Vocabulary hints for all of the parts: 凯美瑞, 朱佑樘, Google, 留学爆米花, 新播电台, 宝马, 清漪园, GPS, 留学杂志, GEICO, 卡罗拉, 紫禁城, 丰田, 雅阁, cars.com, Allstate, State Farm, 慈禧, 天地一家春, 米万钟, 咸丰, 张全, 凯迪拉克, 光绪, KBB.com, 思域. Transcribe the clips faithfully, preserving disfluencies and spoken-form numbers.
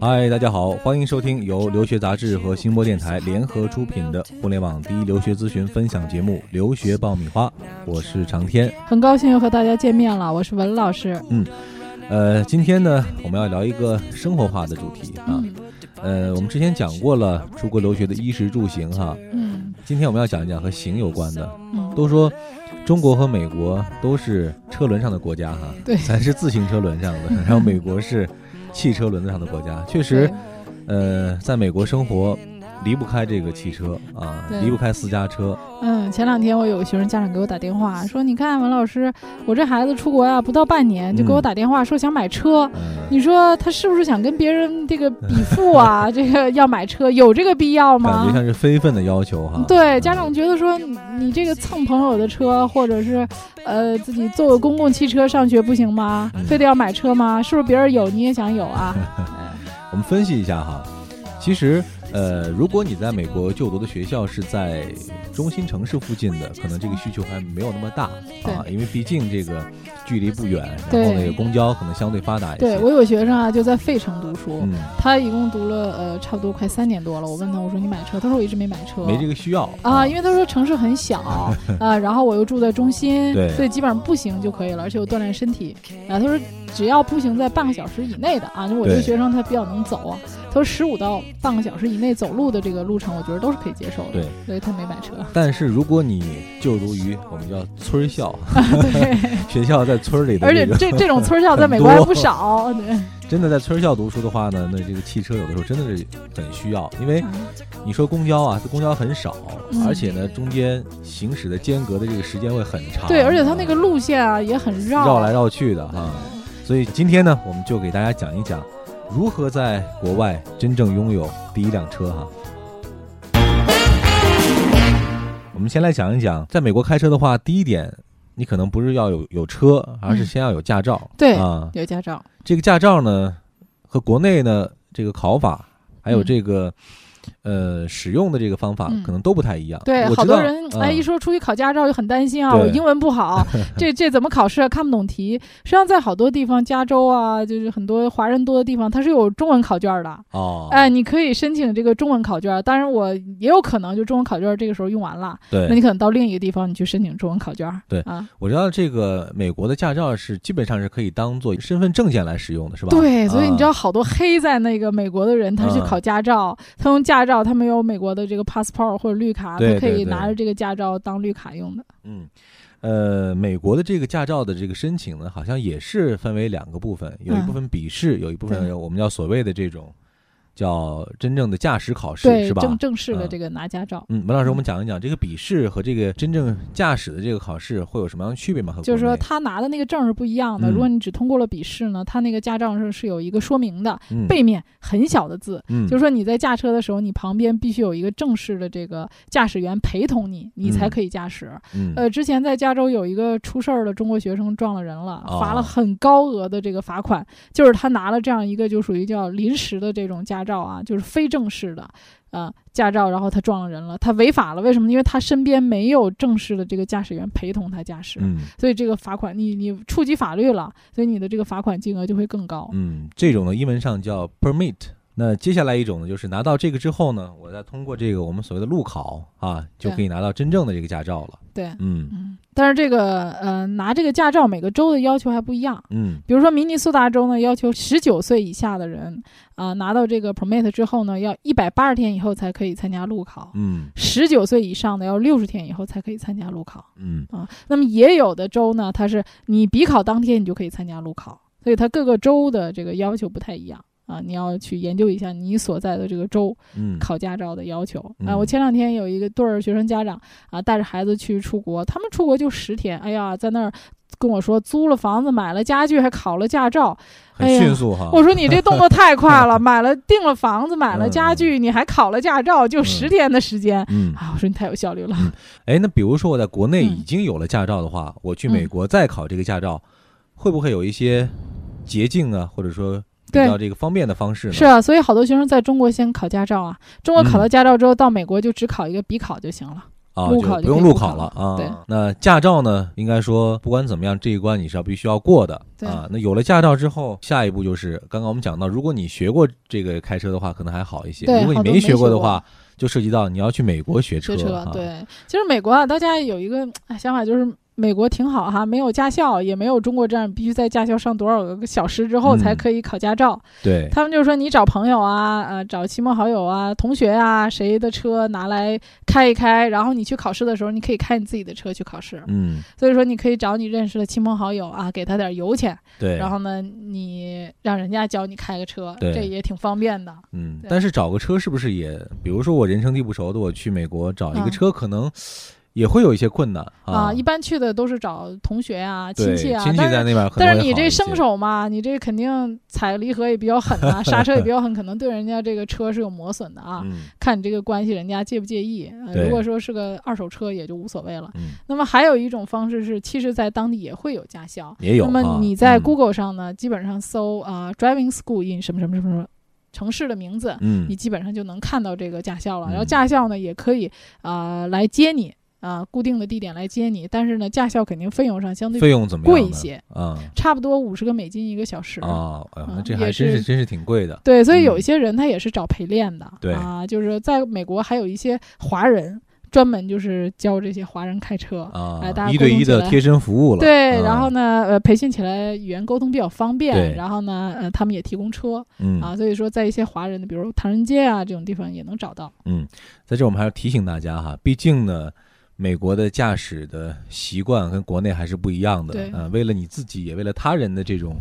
嗨，大家好，欢迎收听由留学杂志和新播电台联合出品的互联网第一留学咨询分享节目《留学爆米花》，我是长天，很高兴又和大家见面了，我是文老师。嗯，呃，今天呢，我们要聊一个生活化的主题啊。嗯呃，我们之前讲过了出国留学的衣食住行哈，嗯，今天我们要讲一讲和行有关的。嗯，都说中国和美国都是车轮上的国家哈，对，咱是自行车轮上的，然后美国是汽车轮子上的国家。确实，呃，在美国生活离不开这个汽车啊，离不开私家车。嗯，前两天我有个学生家长给我打电话说，你看文老师，我这孩子出国呀不到半年就给我打电话说想买车、嗯、你说他是不是想跟别人这个比富啊这个要买车有这个必要吗？感觉像是非分的要求哈。对，家长觉得说你这个蹭朋友的车或者是呃自己坐个公共汽车上学不行吗？非得要买车吗？是不是别人有你也想有啊？我们分析一下哈，其实呃，如果你在美国就读的学校是在中心城市附近的，可能这个需求还没有那么大啊，因为毕竟这个距离不远，然后那个公交可能相对发达一些。对，我有学生啊，就在费城读书，嗯、他一共读了呃差不多快三年多了。我问他，我说你买车？他说我一直没买车，没这个需要啊、呃，因为他说城市很小啊、呃，然后我又住在中心，所以基本上步行就可以了，而且我锻炼身体。啊，他说只要步行在半个小时以内的啊，就我这个学生他比较能走啊，他说十五到半个小时以内。内走路的这个路程我觉得都是可以接受的，对，所以他没买车。但是如果你就读于我们叫村校、啊、学校在村里的、这个、而且这这种村校在美国还不少，对，真的在村校读书的话呢，那这个汽车有的时候真的是很需要，因为你说公交啊，公交很少、嗯、而且呢中间行驶的间隔的这个时间会很长，对，而且它那个路线啊也很绕绕来绕去的哈、啊。所以今天呢我们就给大家讲一讲如何在国外真正拥有第一辆车哈。我们先来讲一讲，在美国开车的话，第一点，你可能不是要有有车，而是先要有驾照。嗯、对啊，有驾照。这个驾照呢，和国内呢这个考法，还有这个、嗯、呃使用的这个方法，可能都不太一样。嗯、对，好多人哎、嗯、一说出去考驾照就很担心啊，我英文不好，这这怎么考试啊？看不懂题。实际上，在好多地方，加州啊，就是很多华人多的地方，它是有中文考卷的。哦，哎，你可以申请这个中文考卷。当然，我也有可能就中文考卷这个时候用完了，对，那你可能到另一个地方，你去申请中文考卷。对啊，我知道这个美国的驾照是基本上是可以当做身份证件来使用的，是吧？对，所以你知道好多黑在那个美国的人，他去考驾照，嗯、他用驾照，他没有美国的这个 passport 或者绿卡，他可以拿着这个驾照。驾照当绿卡用的。嗯，呃，美国的这个驾照的这个申请呢，好像也是分为两个部分，有一部分笔试，嗯、有一部分我们叫所谓的这种叫真正的驾驶考试，是吧？正正式的这个拿驾照。嗯，文老师，我们讲一讲这个笔试和这个真正驾驶的这个考试会有什么样的区别吗？就是说，他拿的那个证是不一样的。嗯、如果你只通过了笔试呢，他那个驾照上是有一个说明的，嗯、背面很小的字，嗯、就是说你在驾车的时候，你旁边必须有一个正式的这个驾驶员陪同你，你才可以驾驶。嗯、呃，之前在加州有一个出事儿的中国学生撞了人了，哦、罚了很高额的这个罚款，就是他拿了这样一个就属于叫临时的这种驾照。照啊，就是非正式的啊、呃、驾照，然后他撞了人了，他违法了，为什么？因为他身边没有正式的这个驾驶员陪同他驾驶，嗯、所以这个罚款，你你触及法律了，所以你的这个罚款金额就会更高。嗯，这种呢英文上叫 permit。那接下来一种呢，就是拿到这个之后呢，我再通过这个我们所谓的路考啊，就可以拿到真正的这个驾照了。对，嗯嗯。但是这个呃，拿这个驾照每个州的要求还不一样。嗯，比如说明尼苏达州呢，要求十九岁以下的人啊、呃，拿到这个 permit 之后呢，要一百八十天以后才可以参加路考。嗯，十九岁以上的要六十天以后才可以参加路考。嗯啊，那么也有的州呢，它是你笔考当天你就可以参加路考，所以它各个州的这个要求不太一样。啊，你要去研究一下你所在的这个州考驾照的要求、嗯、啊。我前两天有一个对儿学生家长啊，带着孩子去出国，他们出国就十天，哎呀，在那儿跟我说租了房子，买了家具，还考了驾照，很迅速哈、哎。我说你这动作太快了，买了订了房子，买了家具，嗯、你还考了驾照，就十天的时间、嗯、啊！我说你太有效率了。哎、嗯，那比如说我在国内已经有了驾照的话，嗯、我去美国再考这个驾照，嗯、会不会有一些捷径啊，或者说？比较这个方便的方式呢，是啊，所以好多学生在中国先考驾照啊，中国考到驾照之后、嗯、到美国就只考一个笔考就行了。啊，就不用路考了啊。对，那驾照呢，应该说不管怎么样，这一关你是要必须要过的啊。那有了驾照之后，下一步就是刚刚我们讲到，如果你学过这个开车的话，可能还好一些；如果你没学过的话，就涉及到你要去美国学车。学车啊、对，其实美国啊，大家有一个想法就是。美国挺好哈，没有驾校，也没有中国这样必须在驾校上多少个小时之后才可以考驾照。嗯、对，他们就说你找朋友啊，呃，找亲朋好友啊、同学啊，谁的车拿来开一开，然后你去考试的时候，你可以开你自己的车去考试。嗯，所以说你可以找你认识的亲朋好友啊，给他点油钱。对，然后呢，你让人家教你开个车，这也挺方便的。嗯，但是找个车是不是也，比如说我人生地不熟的，我去美国找一个车可能。嗯也会有一些困难 啊, 啊！一般去的都是找同学啊、亲戚啊，亲戚在那边。但是你这生手嘛，你这肯定踩离合也比较狠啊，刹车也比较狠，可能对人家这个车是有磨损的啊。嗯、看你这个关系，人家介不介意、呃？如果说是个二手车，也就无所谓了。嗯、那么还有一种方式是，其实，在当地也会有驾校，也有。那么你在 Google 上呢，嗯、基本上搜啊、呃、，driving school in 什么什么什么什么。城市的名字，嗯，你基本上就能看到这个驾校了。然后驾校呢，也可以啊、呃、来接你啊、呃，固定的地点来接你。但是呢，驾校肯定费用上相对费用怎么贵一些啊？差不多五十个美金一个小时啊，哎呀，那这还真是真是挺贵的。对，所以有一些人他也是找陪练的，对啊，就是在美国还有一些华人。专门就是教这些华人开车啊、呃，大家一对一的贴身服务了。对，啊、然后呢，呃，培训起来语言沟通比较方便。然后呢，呃，他们也提供车，嗯啊，所以说在一些华人的，比如唐人街啊这种地方也能找到。嗯，在这我们还要提醒大家哈，毕竟呢，美国的驾驶的习惯跟国内还是不一样的。对，呃，为了你自己，也为了他人的这种。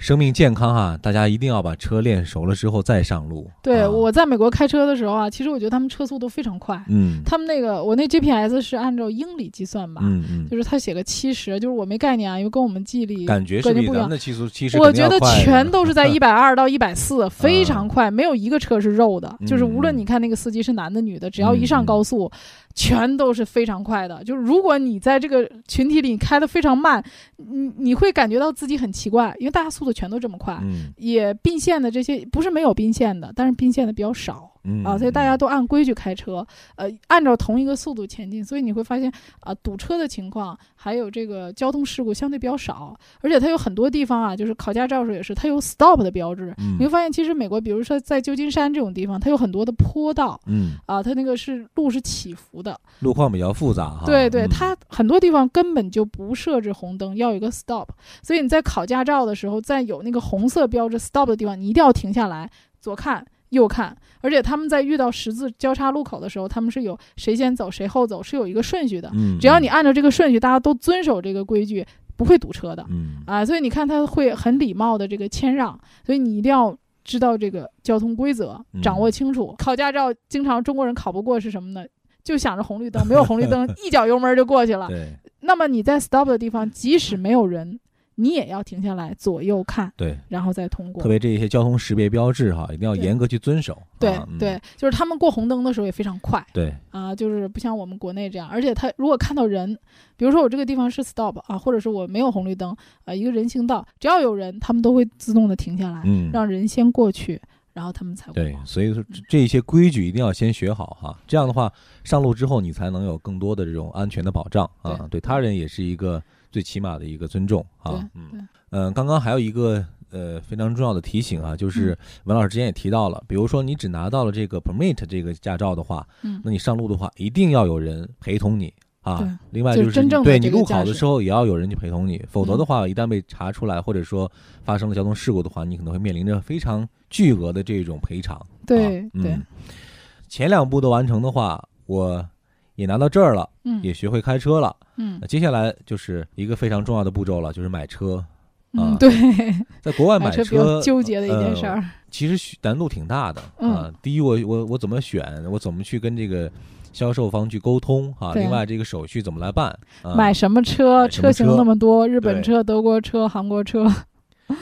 生命健康哈、啊，大家一定要把车练熟了之后再上路。对，啊、我在美国开车的时候啊，其实我觉得他们车速都非常快。嗯，他们那个我那 G P S 是按照英里计算吧，嗯嗯，就是他写个七十，就是我没概念啊，因为跟我们记忆力感觉是比咱们的七十七十，我觉得全都是在一百二到一百四，非常快，没有一个车是肉的，嗯、就是无论你看那个司机是男的女的，只要一上高速。嗯嗯全都是非常快的，就是如果你在这个群体里开得非常慢，你你会感觉到自己很奇怪，因为大家速度全都这么快，嗯、也并线的这些不是没有并线的，但是并线的比较少。啊，所以大家都按规矩开车，呃，按照同一个速度前进，所以你会发现啊、呃，堵车的情况还有这个交通事故相对比较少，而且它有很多地方啊，就是考驾照时也是，它有 stop 的标志，嗯、你会发现其实美国，比如说在旧金山这种地方，它有很多的坡道，嗯，啊，它那个是路是起伏的，路况比较复杂哈，对对，它很多地方根本就不设置红灯，要有一个 stop， 所以你在考驾照的时候，在有那个红色标志 stop 的地方，你一定要停下来，左看。右看，而且他们在遇到十字交叉路口的时候，他们是有谁先走谁后走，是有一个顺序的。嗯，只要你按照这个顺序，大家都遵守这个规矩，不会堵车的。嗯啊，所以你看他会很礼貌的这个谦让，所以你一定要知道这个交通规则，掌握清楚。嗯、考驾照经常中国人考不过是什么呢？就想着红绿灯，没有红绿灯，一脚油门就过去了。对。那么你在 stop 的地方，即使没有人。你也要停下来左右看，对，然后再通过。特别这些交通识别标志哈，一定要严格去遵守。对、啊、对、嗯，就是他们过红灯的时候也非常快。对啊、呃，就是不像我们国内这样，而且他如果看到人，比如说我这个地方是 stop 啊，或者是我没有红绿灯啊、呃，一个人行道，只要有人，他们都会自动的停下来，嗯、让人先过去。然后他们才会对，所以说这些规矩一定要先学好哈，这样的话上路之后你才能有更多的这种安全的保障啊，对他人也是一个最起码的一个尊重啊，嗯嗯，刚刚还有一个呃非常重要的提醒啊，就是文老师之前也提到了，比如说你只拿到了这个 permit 这个驾照的话，嗯，那你上路的话一定要有人陪同你。啊，另外就是你对你路考的时候也要有人去陪同你，否则的话，一旦被查出来或者说发生了交通事故的话，你可能会面临着非常巨额的这种赔偿。对、啊嗯、对，前两步都完成的话，我也拿到这儿了，嗯，也学会开车了，嗯，接下来就是一个非常重要的步骤了，就是买车。嗯，对，在国外买车比较纠结的一件事儿、呃，其实难度挺大的啊。嗯、第一，我我我怎么选，我怎么去跟这个销售方去沟通啊？另外，这个手续怎么来办？啊、买什么车？车型那么多，日本车、德国车、韩国车。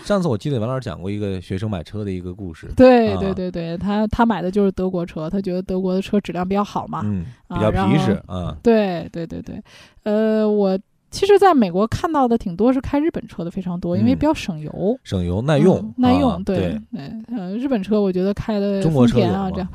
上次我记得王老师讲过一个学生买车的一个故事，对对对对，啊、他他买的就是德国车，他觉得德国的车质量比较好嘛，嗯，比较皮实啊。对对对对，呃，我。其实在美国看到的挺多是开日本车的非常多，因为比较省油、嗯、省油耐用、嗯、耐用、啊、对, 对、呃、日本车我觉得开的丰田啊这样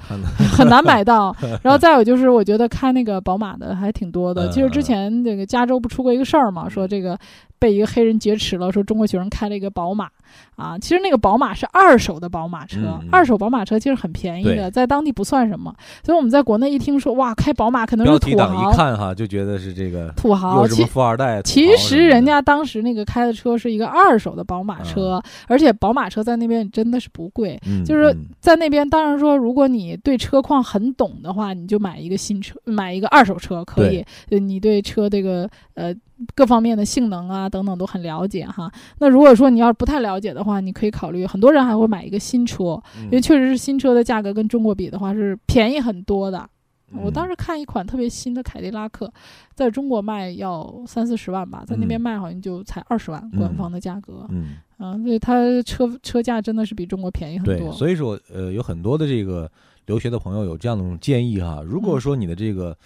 很难买到然后再有就是我觉得开那个宝马的还挺多的、嗯、其实之前这个加州不出过一个事儿嘛、嗯、说这个被一个黑人劫持了，说中国学生开了一个宝马啊，其实那个宝马是二手的宝马车、嗯、二手宝马车其实很便宜的，在当地不算什么，所以我们在国内一听说哇开宝马可能是土豪，标题党一看哈就觉得是这个土豪，有什么富二代，其实人家当时那个开的车是一个二手的宝马车、嗯、而且宝马车在那边真的是不贵、嗯、就是在那边当然说如果你对车况很懂的话，你就买一个新车，买一个二手车可以，对你对车这个呃各方面的性能啊等等都很了解哈。那如果说你要不太了解的话，你可以考虑，很多人还会买一个新车，因为确实是新车的价格跟中国比的话是便宜很多的。我当时看一款特别新的凯迪拉克，在中国卖要三四十万吧，在那边卖好像就才二十万、嗯、官方的价格，嗯啊，所以它车车价真的是比中国便宜很多。对，所以说呃有很多的这个留学的朋友有这样的建议哈，如果说你的这个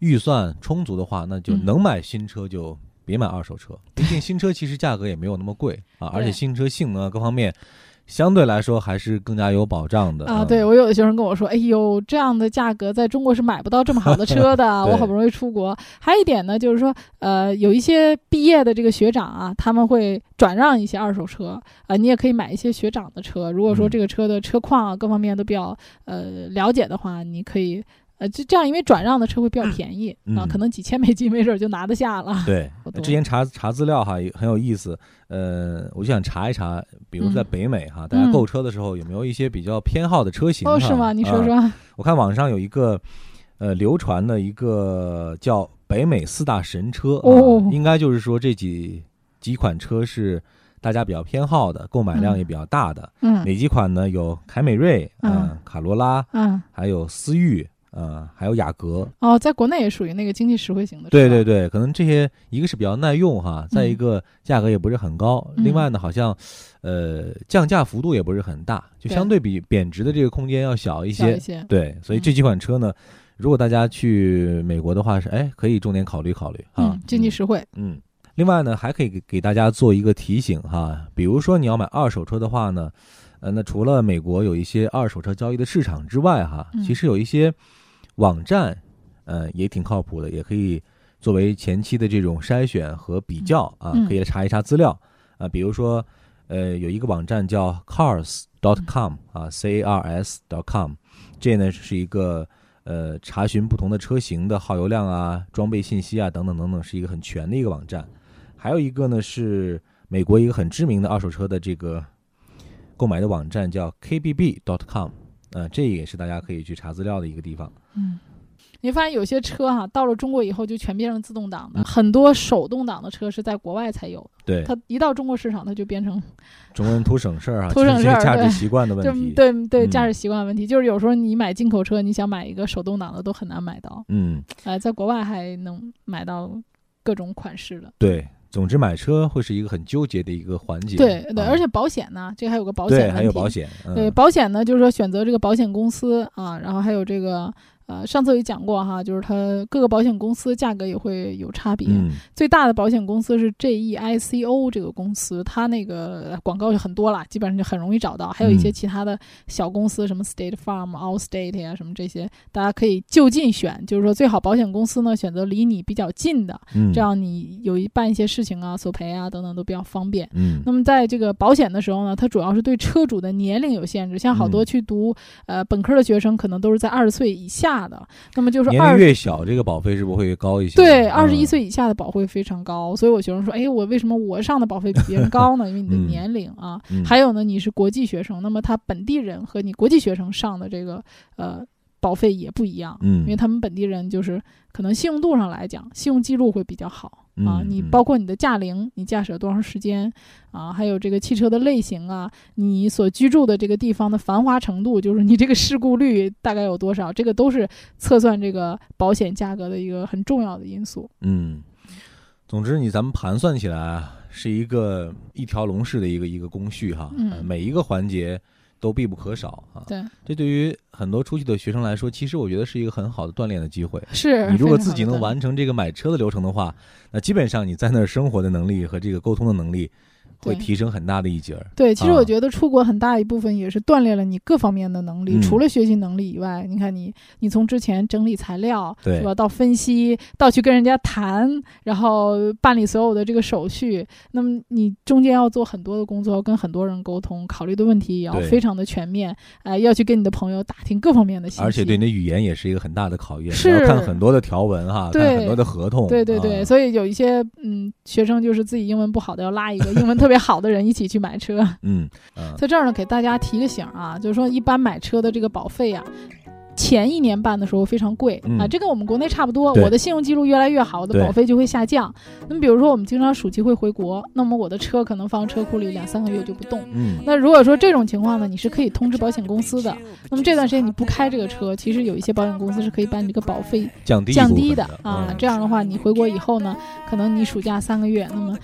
预算充足的话，那就能买新车就别买二手车，毕竟新车其实价格也没有那么贵啊，而且新车性能各方面相对来说还是更加有保障的啊。对，我有的学生跟我说，哎呦，这样的价格在中国是买不到这么好的车的我好不容易出国。还有一点呢，就是说呃有一些毕业的这个学长啊，他们会转让一些二手车啊、呃、你也可以买一些学长的车，如果说这个车的车况啊各方面都比较呃了解的话，你可以呃，就这样，因为转让的车会比较便宜、嗯、啊，可能几千美金没准就拿得下了。对，之前查查资料哈，也很有意思。呃，我就想查一查，比如在北美哈，嗯、大家购车的时候有没有一些比较偏好的车型？哦，是吗？你说说。啊、我看网上有一个呃流传的一个叫“北美四大神车”，啊、哦，应该就是说这几几款车是大家比较偏好的，购买量也比较大的。嗯，哪几款呢？有凯美瑞，嗯、啊，卡罗拉，嗯，还有思域。呃，还有雅阁哦，在国内也属于那个经济实惠型的车。对对对，可能这些一个是比较耐用哈，再一个价格也不是很高，嗯、另外呢，好像呃降价幅度也不是很大，就相对比贬值的这个空间要小一些。一些对，所以这几款车呢，嗯、如果大家去美国的话是，是哎可以重点考虑考虑啊、嗯，经济实惠。嗯，嗯另外呢，还可以 给, 给大家做一个提醒哈，比如说你要买二手车的话呢，呃，那除了美国有一些二手车交易的市场之外哈，嗯、其实有一些网站呃也挺靠谱的，也可以作为前期的这种筛选和比较啊、嗯、可以查一查资料啊、呃、比如说呃有一个网站叫 cars 点 com 啊 C A R S 点 com， 这呢是一个呃查询不同的车型的耗油量啊装备信息啊等等等等，是一个很全的一个网站。还有一个呢是美国一个很知名的二手车的这个购买的网站叫 K B B 点 com，呃，这也是大家可以去查资料的一个地方。嗯，你发现有些车哈、啊，到了中国以后就全变成自动挡的，嗯、很多手动挡的车是在国外才有的。对，它一到中国市场，它就变成中国人图省事儿啊，图省事儿，驾驶习惯的问题。对 对, 对、嗯，驾驶习惯的问题，就是有时候你买进口车，你想买一个手动挡的都很难买到。嗯，哎、呃，在国外还能买到各种款式的。对。总之买车会是一个很纠结的一个环节。对对、啊、而且保险呢，这还有个保险问题。对，还有保险、嗯、对，保险呢就是说选择这个保险公司啊，然后还有这个呃上次也讲过哈，就是它各个保险公司价格也会有差别、嗯、最大的保险公司是 G E I C O 这个公司，它那个广告就很多了，基本上就很容易找到，还有一些其他的小公司、嗯、什么 State Farm Allstate 啊，什么这些大家可以就近选，就是说最好保险公司呢选择离你比较近的、嗯、这样你有一办一些事事情啊，索赔啊等等都比较方便。嗯，那么在这个保险的时候呢，它主要是对车主的年龄有限制，像好多去读、嗯、呃本科的学生可能都是在二十岁以下的，那么就是年龄越小这个保费是不是会高一些？对，二十一岁以下的保费非常高、嗯、所以我学生说，哎，我为什么我上的保费比别人高呢？因为你的年龄啊、嗯、还有呢你是国际学生，那么他本地人和你国际学生上的这个呃保费也不一样，嗯，因为他们本地人就是可能信用度上来讲，信用记录会比较好啊。你包括你的驾龄，你驾驶了多长时间啊，还有这个汽车的类型啊，你所居住的这个地方的繁华程度，就是你这个事故率大概有多少，这个都是测算这个保险价格的一个很重要的因素。嗯，总之你咱们盘算起来啊，是一个一条龙式的一个一个工序哈，嗯、每一个环节。都必不可少啊。对，这对于很多出去的学生来说，其实我觉得是一个很好的锻炼的机会。是，你如果自己能完成这个买车的流程的话，那基本上你在那儿生活的能力和这个沟通的能力会提升很大的一截儿。对，其实我觉得出国很大一部分也是锻炼了你各方面的能力，啊、除了学习能力以外，嗯、你看你你从之前整理材料，对，是吧？到分析，到去跟人家谈，然后办理所有的这个手续，那么你中间要做很多的工作，要跟很多人沟通，考虑的问题也要非常的全面，哎、呃，要去跟你的朋友打听各方面的信息，而且对你的语言也是一个很大的考验，是，你要看很多的条文哈，看很多的合同，对对对，啊、所以有一些嗯学生就是自己英文不好的，要拉一个英文特别。特别好的人一起去买车，嗯，呃、在这儿呢给大家提个醒啊，就是说一般买车的这个保费啊，前一年办的时候非常贵、嗯、啊，这跟我们国内差不多。我的信用记录越来越好，我的保费就会下降。那么比如说我们经常暑期会回国，那么我的车可能放车库里两三个月就不动。嗯，那如果说这种情况呢，你是可以通知保险公司的。那么这段时间你不开这个车，其实有一些保险公司是可以把你这个保费降低降低的啊。嗯、这样的话，你回国以后呢，可能你暑假三个月，那么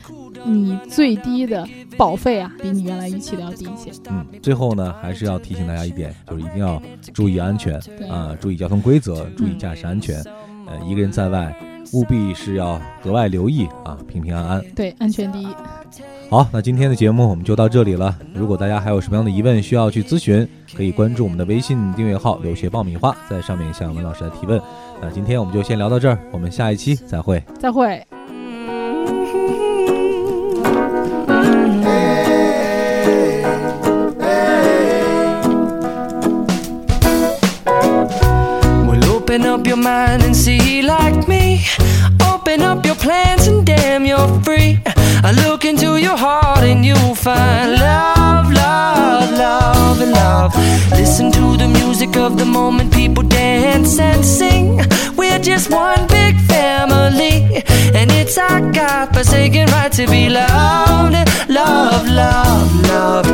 你最低的保费啊，比你原来预期的要低一些。嗯，最后呢，还是要提醒大家一点，就是一定要注意安全啊，注意交通规则，注意驾驶安全。嗯、呃，一个人在外，务必是要格外留意啊，平平安安。对，安全第一。好，那今天的节目我们就到这里了。如果大家还有什么样的疑问需要去咨询，可以关注我们的微信订阅号"留学爆米花"，在上面向文老师来提问。那今天我们就先聊到这儿，我们下一期再会。再会。Up your mind and see like me. Open up your plans and damn you're free. I look into your heart and you'll find love, love, love and love. Listen to the music of the moment, people dance and sing. We're just one big family, and it's our God-forsaken right to be loved. Love, love, love,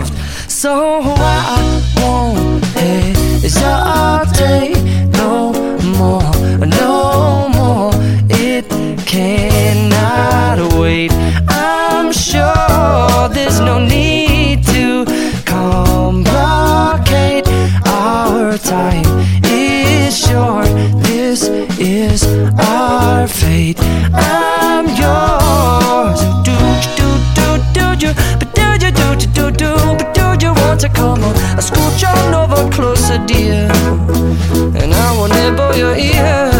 love. So I won't hate all day, no more, no more. It cannot wait. I'm sure there's no need to complicate. Our time is short. This is our fate. I'm yours. Do do do do do. But do you do do do do. But do you want to come on? I scoot your nose closer, dear, and I will nibble your ear.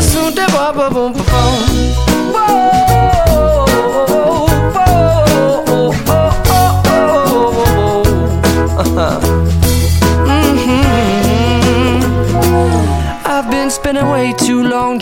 Soon to ba ba boom ba boom. Whoa, whoa, whoa, whoa, whoa. Mhm. I've been spending way too long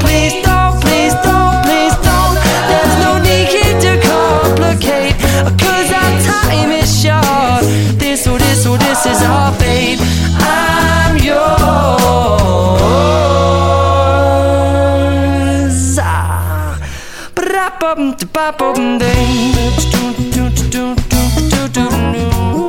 please don't, please don't, please don't. There's no need here to complicate, cause our time is short. This, oh this, oh this is our fate. I'm yours. Bum to bum ding.